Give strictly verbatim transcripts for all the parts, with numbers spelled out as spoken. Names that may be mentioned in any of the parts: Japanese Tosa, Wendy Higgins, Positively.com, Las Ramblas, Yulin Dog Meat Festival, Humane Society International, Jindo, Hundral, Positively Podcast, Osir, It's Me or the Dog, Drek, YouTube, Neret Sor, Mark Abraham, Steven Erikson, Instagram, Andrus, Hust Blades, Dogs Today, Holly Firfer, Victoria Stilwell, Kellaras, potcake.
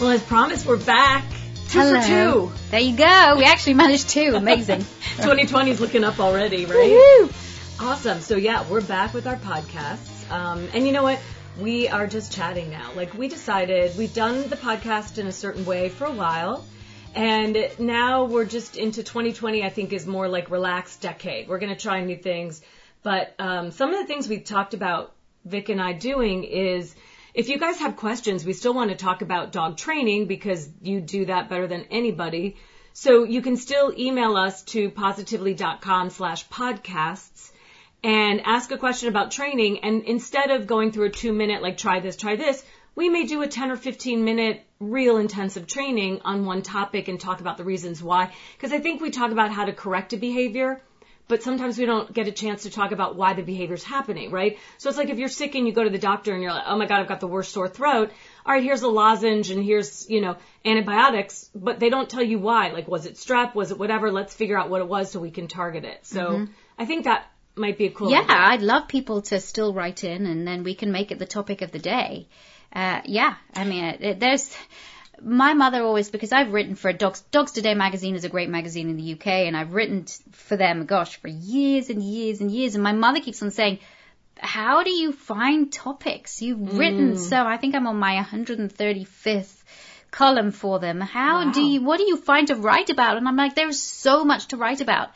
Well, as promised, we're back. Two Hello. for two. There you go. We actually managed two. Amazing. twenty twenty is looking up already, right? Woo-hoo. Awesome. So, yeah, we're back with our podcasts. Um, and you know what? We are just chatting now. Like, we decided we've done the podcast in a certain way for a while. And now we're just into twenty twenty, I think, is more like relaxed decade. We're going to try new things. But um, some of the things we've talked about, Vic and I doing, is if you guys have questions, we still want to talk about dog training because you do that better than anybody. So you can still email us to positively.com slash podcasts. And ask a question about training, and instead of going through a two-minute, like, try this, try this, we may do a ten or fifteen-minute real intensive training on one topic and talk about the reasons why. Because I think we talk about how to correct a behavior, but sometimes we don't get a chance to talk about why the behavior's happening, right? So it's like if you're sick and you go to the doctor and you're like, oh, my God, I've got the worst sore throat. All right, here's a lozenge and here's, you know, antibiotics, but they don't tell you why. Like, was it strep? Was it whatever? Let's figure out what it was so we can target it. So mm-hmm. I think that might be a cool yeah, idea. I'd love people to still write in, and then we can make it the topic of the day. Uh, yeah, I mean, it, it, there's my mother always, because I've written for Dogs Dogs Today magazine is a great magazine in the U K, and I've written for them, gosh, for years and years and years. And my mother keeps on saying, how do you find topics? You've written, mm. so I think I'm on my one hundred thirty-fifth column for them. How wow. do you, what do you find to write about? And I'm like, there's so much to write about.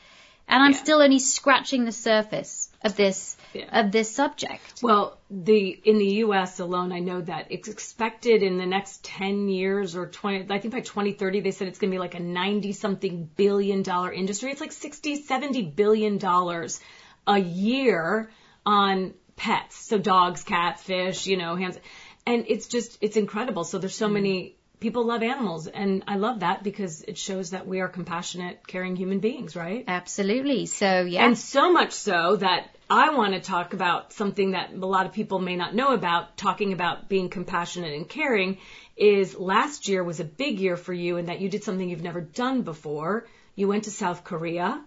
And I'm yeah. still only scratching the surface of this yeah. of this subject. Well, the in the U S alone, I know that it's expected in the next ten years or twenty, I think by twenty thirty, they said it's going to be like a ninety-something billion dollar industry. It's like sixty, seventy billion dollars a year on pets. So dogs, cats, fish, you know, hands. And it's just, it's incredible. So there's so mm. many. People love animals, and I love that because it shows that we are compassionate, caring human beings, right? Absolutely. So, yeah. And so much so that I want to talk about something that a lot of people may not know about, talking about being compassionate and caring, is last year was a big year for you in that you did something you've never done before. You went to South Korea.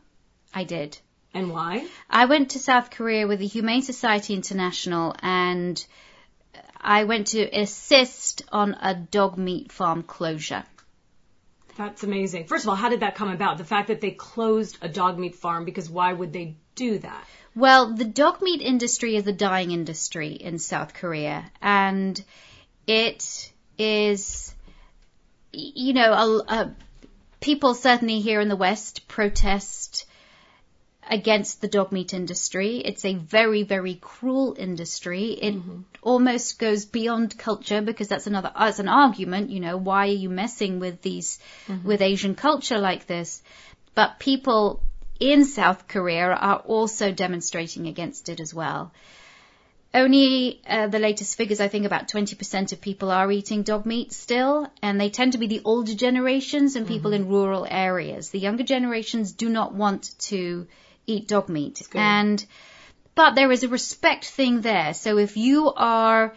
I did. And why? I went to South Korea with the Humane Society International, and I went to assist on a dog meat farm closure. That's amazing. First of all, how did that come about? The fact that they closed a dog meat farm, because why would they do that? Well, the dog meat industry is a dying industry in South Korea. And it is, you know, a, a, people certainly here in the West protest against the dog meat industry. It's a very, very cruel industry. It mm-hmm. almost goes beyond culture, because that's another, that's an argument, you know, why are you messing with these, mm-hmm. with Asian culture like this? But people in South Korea are also demonstrating against it as well. Only uh, the latest figures, I think about twenty percent of people are eating dog meat still, and they tend to be the older generations and people mm-hmm. in rural areas. The younger generations do not want to eat dog meat. And but there is a respect thing there. So if you are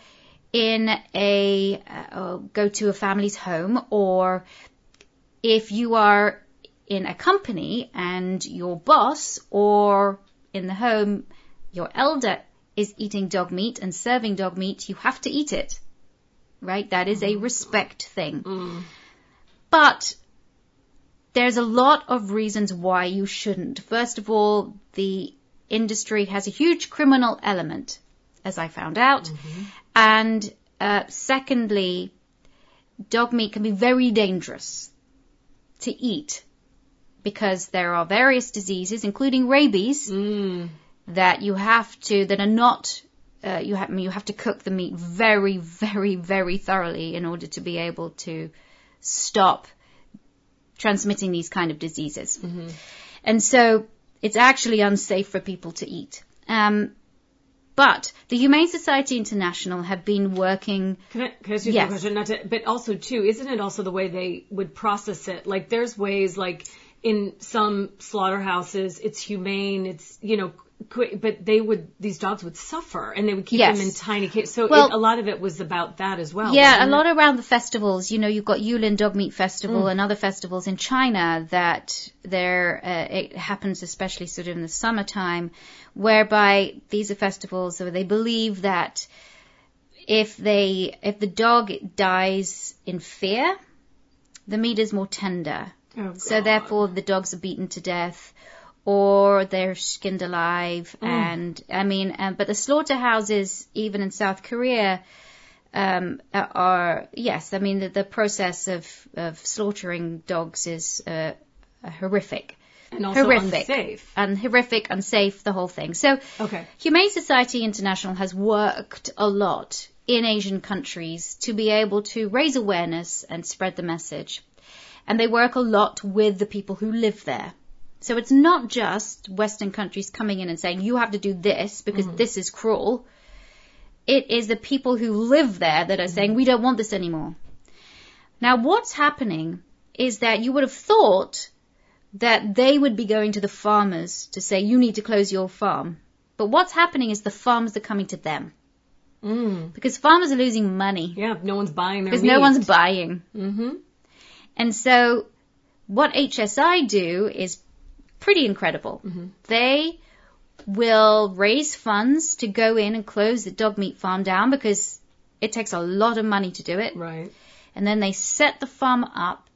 in a uh, go to a family's home, or if you are in a company and your boss, or in the home your elder is eating dog meat and serving dog meat, you have to eat it, right? That is a respect thing. Mm. But there's a lot of reasons why you shouldn't. First of all, the industry has a huge criminal element, as I found out. Mm-hmm. And uh, secondly, dog meat can be very dangerous to eat because there are various diseases, including rabies, mm. that you have to, that are not, uh, you have, you have to cook the meat very, very, very thoroughly in order to be able to stop transmitting these kind of diseases. Mm-hmm. And so it's actually unsafe for people to eat. Um, but the Humane Society International have been working... Can I, can I ask you yes. a question? Not to, but also, too, isn't it also the way they would process it? Like, there's ways, like, in some slaughterhouses, it's humane, it's, you know... But they would; these dogs would suffer, and they would keep yes. them in tiny cages. So well, it, a lot of it was about that as well. Yeah, a lot it? around the festivals. You know, you've got Yulin Dog Meat Festival mm. and other festivals in China that there uh, it happens, especially sort of in the summertime, whereby these are festivals where they believe that if they if the dog dies in fear, the meat is more tender. Oh, so therefore, the dogs are beaten to death. Or they're skinned alive, mm. and I mean, um, but the slaughterhouses, even in South Korea, um, are yes, I mean, the, the process of, of slaughtering dogs is uh, horrific, and also horrific, unsafe, and horrific, unsafe, the whole thing. So, okay. Humane Society International has worked a lot in Asian countries to be able to raise awareness and spread the message, and they work a lot with the people who live there. So it's not just Western countries coming in and saying, you have to do this because mm-hmm. this is cruel. It is the people who live there that are mm-hmm. saying, we don't want this anymore. Now, what's happening is that you would have thought that they would be going to the farmers to say, you need to close your farm. But what's happening is the farmers are coming to them. Mm. Because farmers are losing money. Yeah, no one's buying their meat. Because no one's buying. Mm-hmm. And so what H S I do is pretty incredible. Mm-hmm. They will raise funds to go in and close the dog meat farm down because it takes a lot of money to do it. Right. And then they set the farm up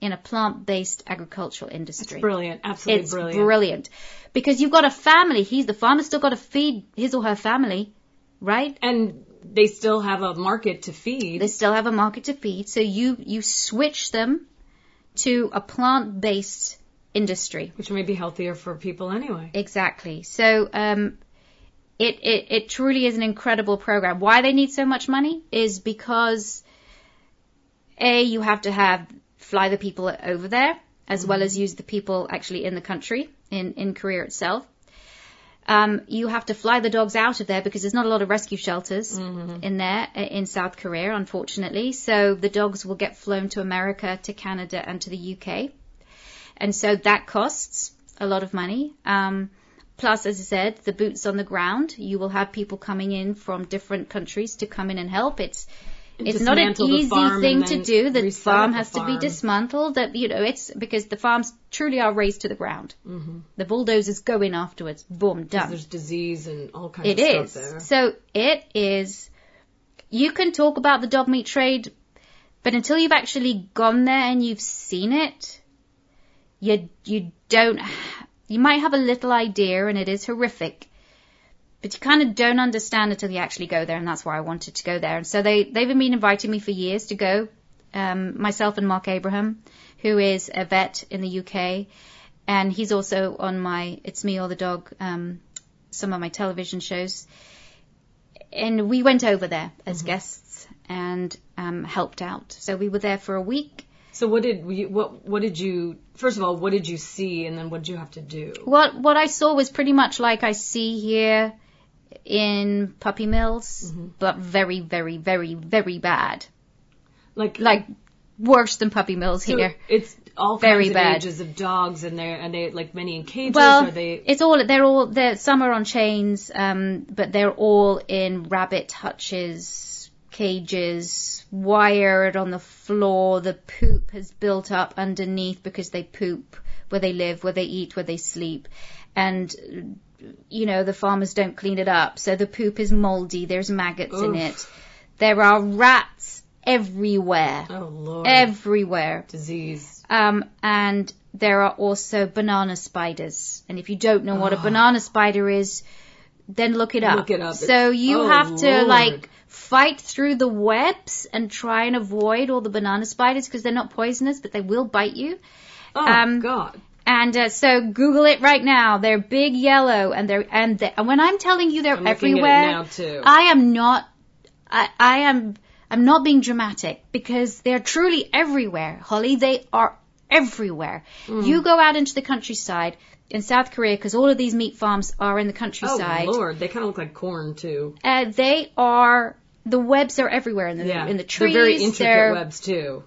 in a plant-based agricultural industry. It's brilliant. Absolutely it's brilliant. It's brilliant. Because you've got a family. He's the farmer's still got to feed his or her family, right? And they still have a market to feed. They still have a market to feed. So you, you switch them to a plant-based industry, which may be healthier for people anyway. Exactly. So um, it, it it truly is an incredible program. Why they need so much money is because a you have to have fly the people over there as mm-hmm. well as use the people actually in the country in in Korea itself. Um, you have to fly the dogs out of there because there's not a lot of rescue shelters mm-hmm. in there in South Korea, unfortunately. So the dogs will get flown to America, to Canada, and to the U K. And so that costs a lot of money. Um, plus, as I said, the boots on the ground. You will have people coming in from different countries to come in and help. It's and it's not an easy thing to do. The farm has the farm. to be dismantled. That you know, it's because the farms truly are razed to the ground. Mm-hmm. The bulldozers go in afterwards. Boom, done. There's disease and all kinds it of stuff is. there. So it is. You can talk about the dog meat trade, but until you've actually gone there and you've seen it. You you don't, you might have a little idea, and it is horrific, but you kind of don't understand until you actually go there, and that's why I wanted to go there. And so they, they've been inviting me for years to go, um, myself and Mark Abraham, who is a vet in the U K, and he's also on my It's Me or the Dog, um, some of my television shows. And we went over there as mm-hmm. guests and um, helped out. So we were there for a week. So what did you, what what did you first of all what did you see, and then what did you have to do? What what I saw was pretty much like I see here in puppy mills, mm-hmm. but very very very very bad. Like like worse than puppy mills so here. It's all very kinds of bad. Ages of dogs, and they and they like many in cages. Well, are they... it's all they're all they're some are on chains, um, but they're all in rabbit hutches. Cages, wired on the floor. The poop has built up underneath because they poop where they live, where they eat, where they sleep. And, you know, the farmers don't clean it up. So the poop is moldy. There's maggots Oof. in it. There are rats everywhere. Oh, Lord. Everywhere. Disease. Um, and there are also banana spiders. And if you don't know oh. what a banana spider is, then look it up. Look it up. So it's, you oh, have to, Lord. like... fight through the webs and try and avoid all the banana spiders because they're not poisonous, but they will bite you. Oh, um, God. And uh, so Google it right now. They're big yellow, and they're and, they, and when I'm telling you they're I'm everywhere, looking at it now too. I am not, I, I am, I'm not being dramatic because they're truly everywhere, Holly. They are everywhere. Mm. You go out into the countryside in South Korea, because all of these meat farms are in the countryside. Oh, Lord. They kind of look like corn, too. Uh, they are... The webs are everywhere in the, yeah. in the trees. They're very intricate They're webs, too.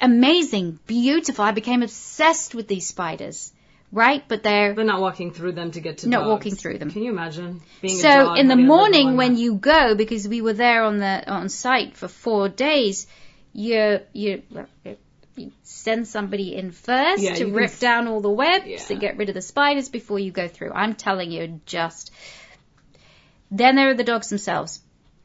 Amazing. Beautiful. I became obsessed with these spiders. Right, but they're... They're not walking through them to get to Not dogs. walking through them. Can you imagine being so a dog? So in the morning when you go, because we were there on the on site for four days, you you, you send somebody in first yeah, to rip can... down all the webs yeah. and get rid of the spiders before you go through. I'm telling you, just... Then there are the dogs themselves.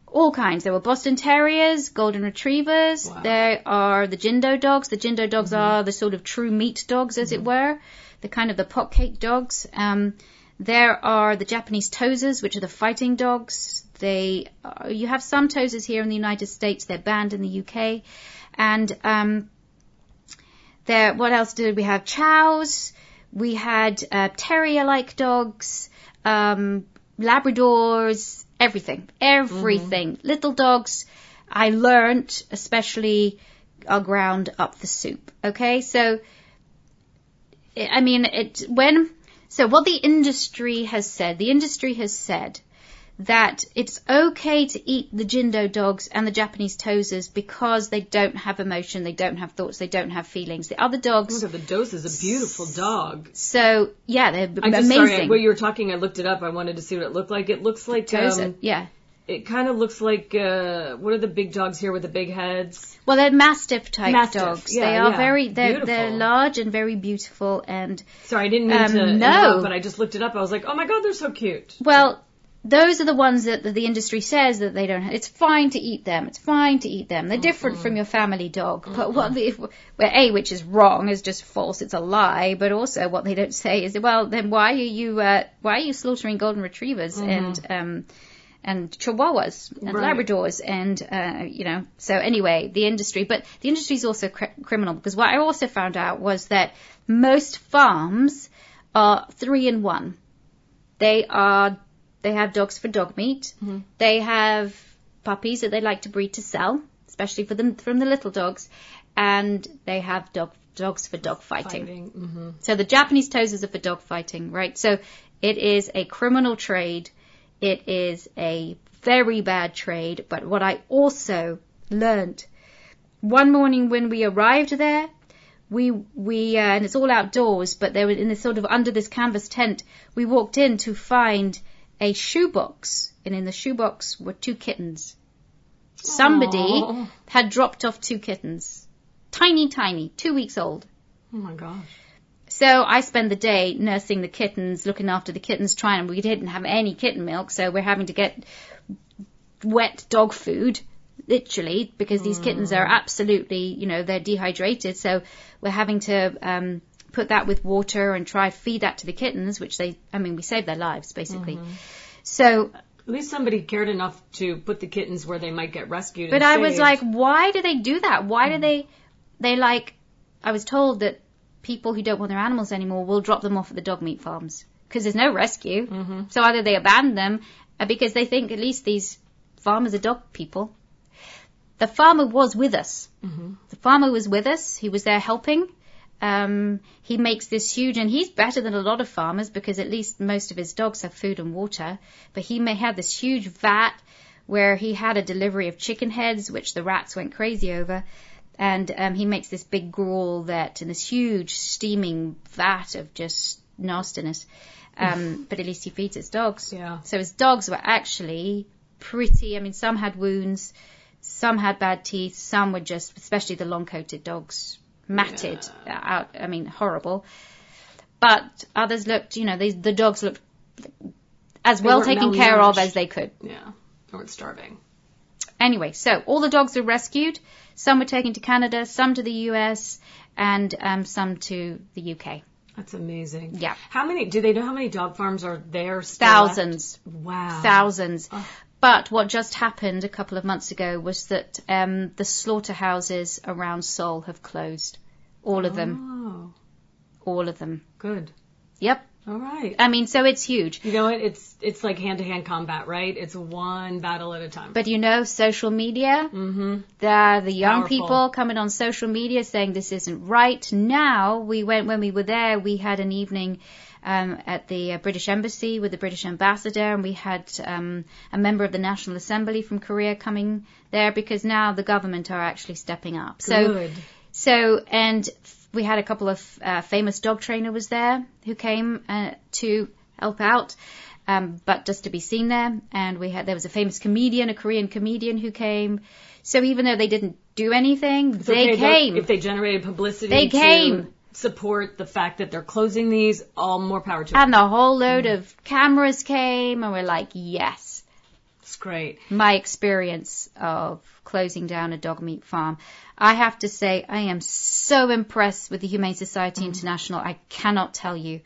All kinds. There were Boston Terriers, Golden Retrievers. Wow. There are the Jindo dogs. The Jindo dogs mm-hmm. are the sort of true meat dogs, as mm-hmm. it were. The kind of the potcake dogs. Um, there are the Japanese Tosas, which are the fighting dogs. They, uh, you have some Tosas here in the United States. They're banned in the U K. And um, there, what else did we have? Chows. We had uh, terrier-like dogs, um, Labradors, everything, everything. Mm-hmm. Little dogs. I learned, especially, are ground up the soup. Okay, so. I mean, it when so what the industry has said, the industry has said that it's okay to eat the Jindo dogs and the Japanese Tosas because they don't have emotion, they don't have thoughts, they don't have feelings. The other dogs... The Dosa's a beautiful dog. So, yeah, they're I'm amazing. Just sorry, when you were talking, I looked it up. I wanted to see what it looked like. It looks like... Tosa, um, yeah. It kind of looks like... Uh, what are the big dogs here with the big heads? Well, they're Mastiff-type Mastiff. dogs. Yeah, they are yeah. very... They're, they're large and very beautiful and... Sorry, I didn't mean um, to... No. But I just looked it up. I was like, oh, my God, they're so cute. Well, those are the ones that the industry says that they don't have. It's fine to eat them. It's fine to eat them. They're mm-hmm. different from your family dog. Mm-hmm. But what the... Well, A, which is wrong, is just false. It's a lie. But also what they don't say is, well, then why are you, uh, why are you slaughtering Golden Retrievers mm-hmm. and... Um, and Chihuahuas and right. Labradors and, uh, you know, so anyway, the industry. But the industry is also cr- criminal because what I also found out was that most farms are three in one. They are, they have dogs for dog meat. Mm-hmm. They have puppies that they like to breed to sell, especially for them, from the little dogs. And they have dog dogs for dog fighting. fighting. Mm-hmm. So the Japanese Tosas are for dog fighting, right? So it is a criminal trade. It is a very bad trade, but what I also learned one morning when we arrived there, we we uh, and it's all outdoors, but they were in this sort of under this canvas tent. We walked in to find a shoebox, and in the shoebox were two kittens. Somebody Aww. had dropped off two kittens, tiny, tiny, two weeks old. Oh my gosh. So I spend the day nursing the kittens, looking after the kittens, trying, we didn't have any kitten milk, so we're having to get wet dog food, literally, because these mm. kittens are absolutely, you know, they're dehydrated, so we're having to um, put that with water and try feed that to the kittens, which they, I mean, we saved their lives, basically. Mm-hmm. So... At least somebody cared enough to put the kittens where they might get rescued. But and I saved. was like, why do they do that? Why mm. do they, they like, I was told that people who don't want their animals anymore will drop them off at the dog meat farms because there's no rescue. Mm-hmm. So either they abandon them because they think at least these farmers are dog people. The farmer was with us. Mm-hmm. The farmer was with us. He was there helping. Um, he makes this huge, and he's better than a lot of farmers because at least most of his dogs have food and water. But he may have this huge vat where he had a delivery of chicken heads, which the rats went crazy over. And um, he makes this big gruel that, and this huge steaming vat of just nastiness. Um, but at least he feeds his dogs. Yeah. So his dogs were actually pretty. I mean, some had wounds, some had bad teeth, some were just, especially the long-coated dogs, matted yeah. out. I mean, horrible. But others looked, you know, they, the dogs looked as they well taken malnourished. care of as they could. Yeah, they weren't starving. Anyway, so all the dogs were rescued. Some were taken to Canada, some to the U S, and um, some to the U K. That's amazing. Yeah. How many, do they know how many dog farms are there still? Thousands. Left? Wow. Thousands. Oh. But what just happened a couple of months ago was that um, the slaughterhouses around Seoul have closed. All of them. Oh. All of them. Good. Yep. All right. I mean, so it's huge. You know what? It's it's like hand-to-hand combat, right? It's one battle at a time. But you know, social media, mm-hmm. the the young Powerful. people coming on social media saying this isn't right. Now, we went when we were there, we had an evening um, at the uh, British Embassy with the British ambassador, and we had um, a member of the National Assembly from Korea coming there because now the government are actually stepping up. Good. So, so and. We had a couple of uh, famous dog trainer was there who came uh, to help out, um, but just to be seen there. And we had there was a famous comedian, a Korean comedian who came. So even though they didn't do anything, it's they okay, came. If they generated publicity, they came. To support the fact that they're closing these, all more power to them. And a whole load mm. of cameras came, and we're like, yes. It's great. My experience of closing down a dog meat farm. I have to say, I am so impressed with the Humane Society International. I cannot tell you.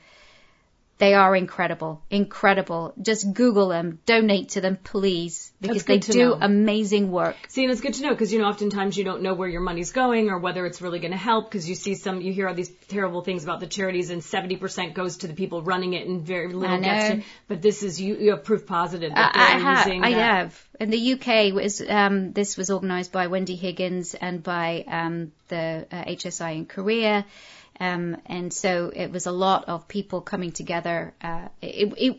They are incredible, incredible. Just Google them, donate to them, please, because they do know. amazing work. See, and it's good to know because, you know, oftentimes you don't know where your money's going or whether it's really going to help because you see some, you hear all these terrible things about the charities and seventy percent goes to the people running it and very little gets to. But this is, you, you have proof positive that I, they're I have, using I that. have. In the U K, was, um, this was organized by Wendy Higgins and by um, the uh, H S I in Korea. Um, and so it was a lot of people coming together. Uh, it, it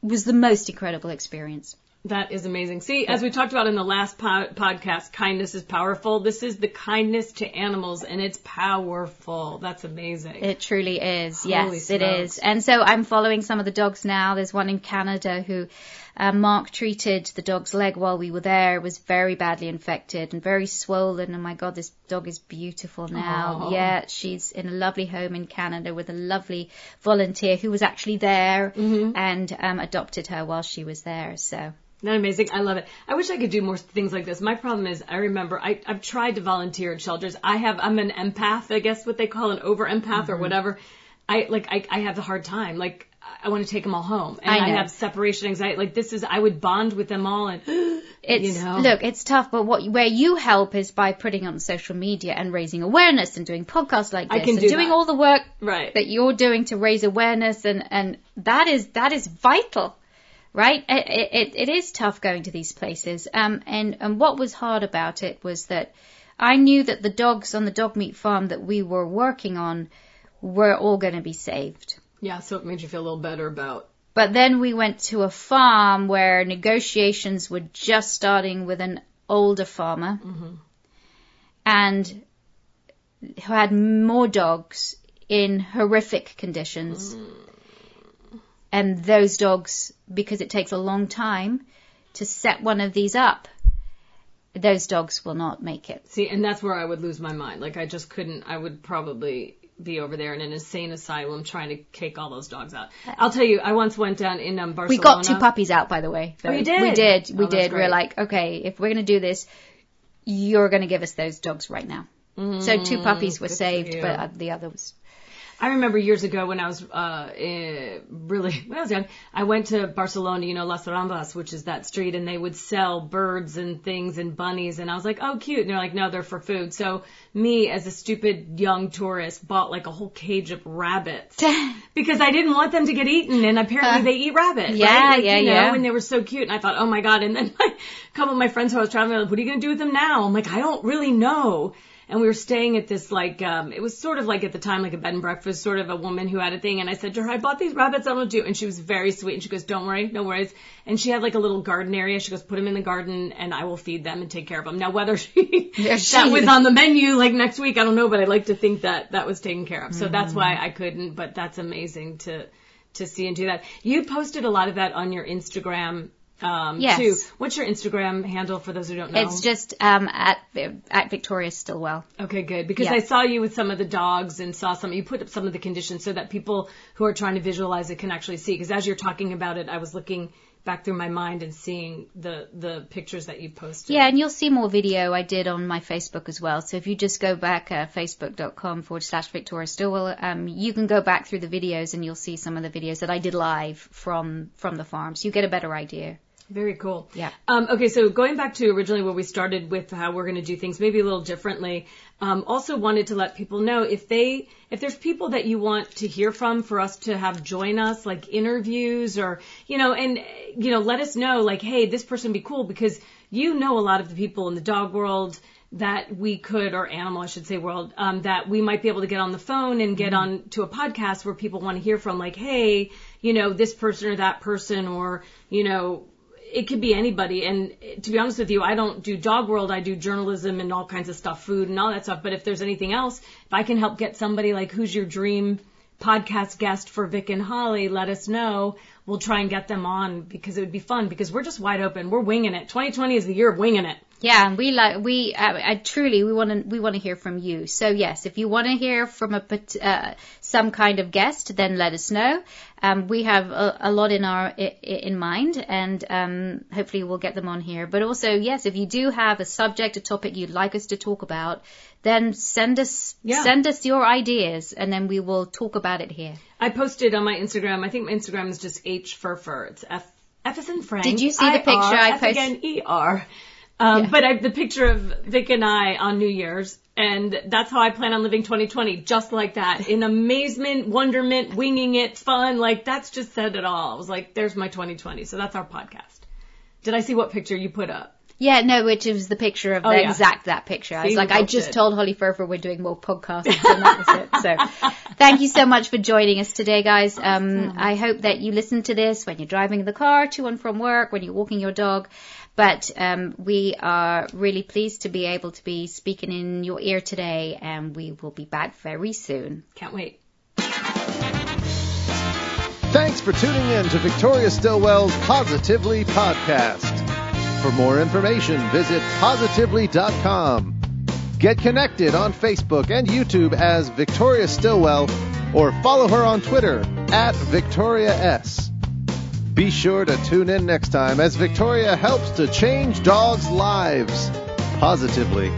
was the most incredible experience. That is amazing. See, as we talked about in the last po- podcast, kindness is powerful. This is the kindness to animals, and it's powerful. That's amazing. It truly is. Yes, Holy smokes. It is. And so I'm following some of the dogs now. There's one in Canada who uh, Mark treated the dog's leg while we were there. It was very badly infected and very swollen. And my God, this dog is beautiful now. Aww. Yeah, she's in a lovely home in Canada with a lovely volunteer who was actually there mm-hmm. and um, adopted her while she was there. So. Isn't that amazing? I love it. I wish I could do more things like this. My problem is I remember I, I've tried to volunteer at shelters. I have, I'm an empath, I guess what they call an over empath mm-hmm. or whatever. I like, I, I have a hard time. Like I want to take them all home and I, I have separation anxiety. Like this is, I would bond with them all. And it's, you know, look, it's tough, but what, where you help is by putting on social media and raising awareness and doing podcasts like this I can and do doing that. all the work right. that you're doing to raise awareness. And, and that is, that is vital. Right? It, it, it is tough going to these places. Um, and, and what was hard about it was that I knew that the dogs on the dog meat farm that we were working on were all going to be saved. Yeah, so it made you feel a little better about. But then we went to a farm where negotiations were just starting with an older farmer mm-hmm. and who had more dogs in horrific conditions. Mm. And those dogs, because it takes a long time to set one of these up, those dogs will not make it. See, and that's where I would lose my mind. Like, I just couldn't. I would probably be over there in an insane asylum trying to kick all those dogs out. I'll tell you, I once went down in um, Barcelona. We got two puppies out, by the way. Though. Oh, you did? We did. We oh, did. We were like, okay, if we're going to do this, you're going to give us those dogs right now. Mm, so two puppies were saved, but the other was... I remember years ago when I was uh, really, when I was young, I went to Barcelona, you know, Las Ramblas, which is that street, and they would sell birds and things and bunnies, and I was like, oh, cute. And they're like, no, they're for food. So me, as a stupid young tourist, bought like a whole cage of rabbits because I didn't want them to get eaten, and apparently uh, they eat rabbit. Yeah, right? like, yeah, you know, yeah. And they were so cute, and I thought, oh, my God. And then my, a couple of my friends who I was traveling, like, what are you going to do with them now? I'm like, I don't really know. And we were staying at this, like, um, it was sort of like at the time, like a bed and breakfast, sort of a woman who had a thing. And I said to her, I bought these rabbits, I don't do. And she was very sweet. And she goes, don't worry, no worries. And she had like a little garden area. She goes, put them in the garden and I will feed them and take care of them. Now, whether she, yeah, she that was on the menu like next week, I don't know, but I like to think that that was taken care of. So mm. that's why I couldn't, but that's amazing to, to see and do that. You posted a lot of that on your Instagram Um, yes. Too. What's your Instagram handle for those who don't know? It's just um, at at Victoria Stilwell. Okay, good. Because yeah. I saw you with some of the dogs and saw some. You put up some of the conditions so that people who are trying to visualize it can actually see. Because as you're talking about it, I was looking back through my mind and seeing the the pictures that you posted. Yeah, and you'll see more video I did on my Facebook as well. So if you just go back uh, facebook.com forward slash Victoria Stilwell, um, you can go back through the videos and you'll see some of the videos that I did live from from the farm. So you get a better idea. Very cool. Yeah. Um, okay, so going back to originally where we started with how we're going to do things maybe a little differently, um, also wanted to let people know if they if there's people that you want to hear from for us to have join us, like interviews or, you know, and, you know, let us know, like, hey, this person would be cool because you know a lot of the people in the dog world that we could, or animal, I should say, world, um, that we might be able to get on the phone and get mm-hmm. on to a podcast where people want to hear from, like, hey, you know, this person or that person or, you know, it could be anybody. And to be honest with you, I don't do dog world. I do journalism and all kinds of stuff, food and all that stuff. But if there's anything else, if I can help get somebody like who's your dream podcast guest for Vic and Holly, let us know. We'll try and get them on because it would be fun because we're just wide open. We're winging it. twenty twenty is the year of winging it. Yeah, and we like we uh, I truly we want to we want to hear from you. So yes, if you want to hear from a uh, some kind of guest, then let us know. Um, we have a, a lot in our in mind, and um, hopefully we'll get them on here. But also, yes, if you do have a subject, a topic you'd like us to talk about, then send us yeah. send us your ideas, and then we will talk about it here. I posted on my Instagram. I think my Instagram is just H Firfer. It's F F as in Frank. Did you see the picture I posted? Again, E R. Um, yeah. But I, the picture of Vic and I on New Year's, and that's how I plan on living twenty twenty, just like that, in amazement, wonderment, winging it, fun, like that's just said it all. I was like, there's my twenty twenty, so that's our podcast. Did I see what picture you put up? Yeah, no, which was the picture of oh, the yeah. exact that picture. See, I was like, I just it. told Holly Firfer we're doing more podcasts, and that was it. So thank you so much for joining us today, guys. Awesome. Um, I hope that you listen to this when you're driving the car to and from work, when you're walking your dog. But um, we are really pleased to be able to be speaking in your ear today, and we will be back very soon. Can't wait. Thanks for tuning in to Victoria Stilwell's Positively Podcast. For more information, visit Positively dot com. Get connected on Facebook and YouTube as Victoria Stilwell, or follow her on Twitter at Victoria S. Be sure to tune in next time as Victoria helps to change dogs' lives positively.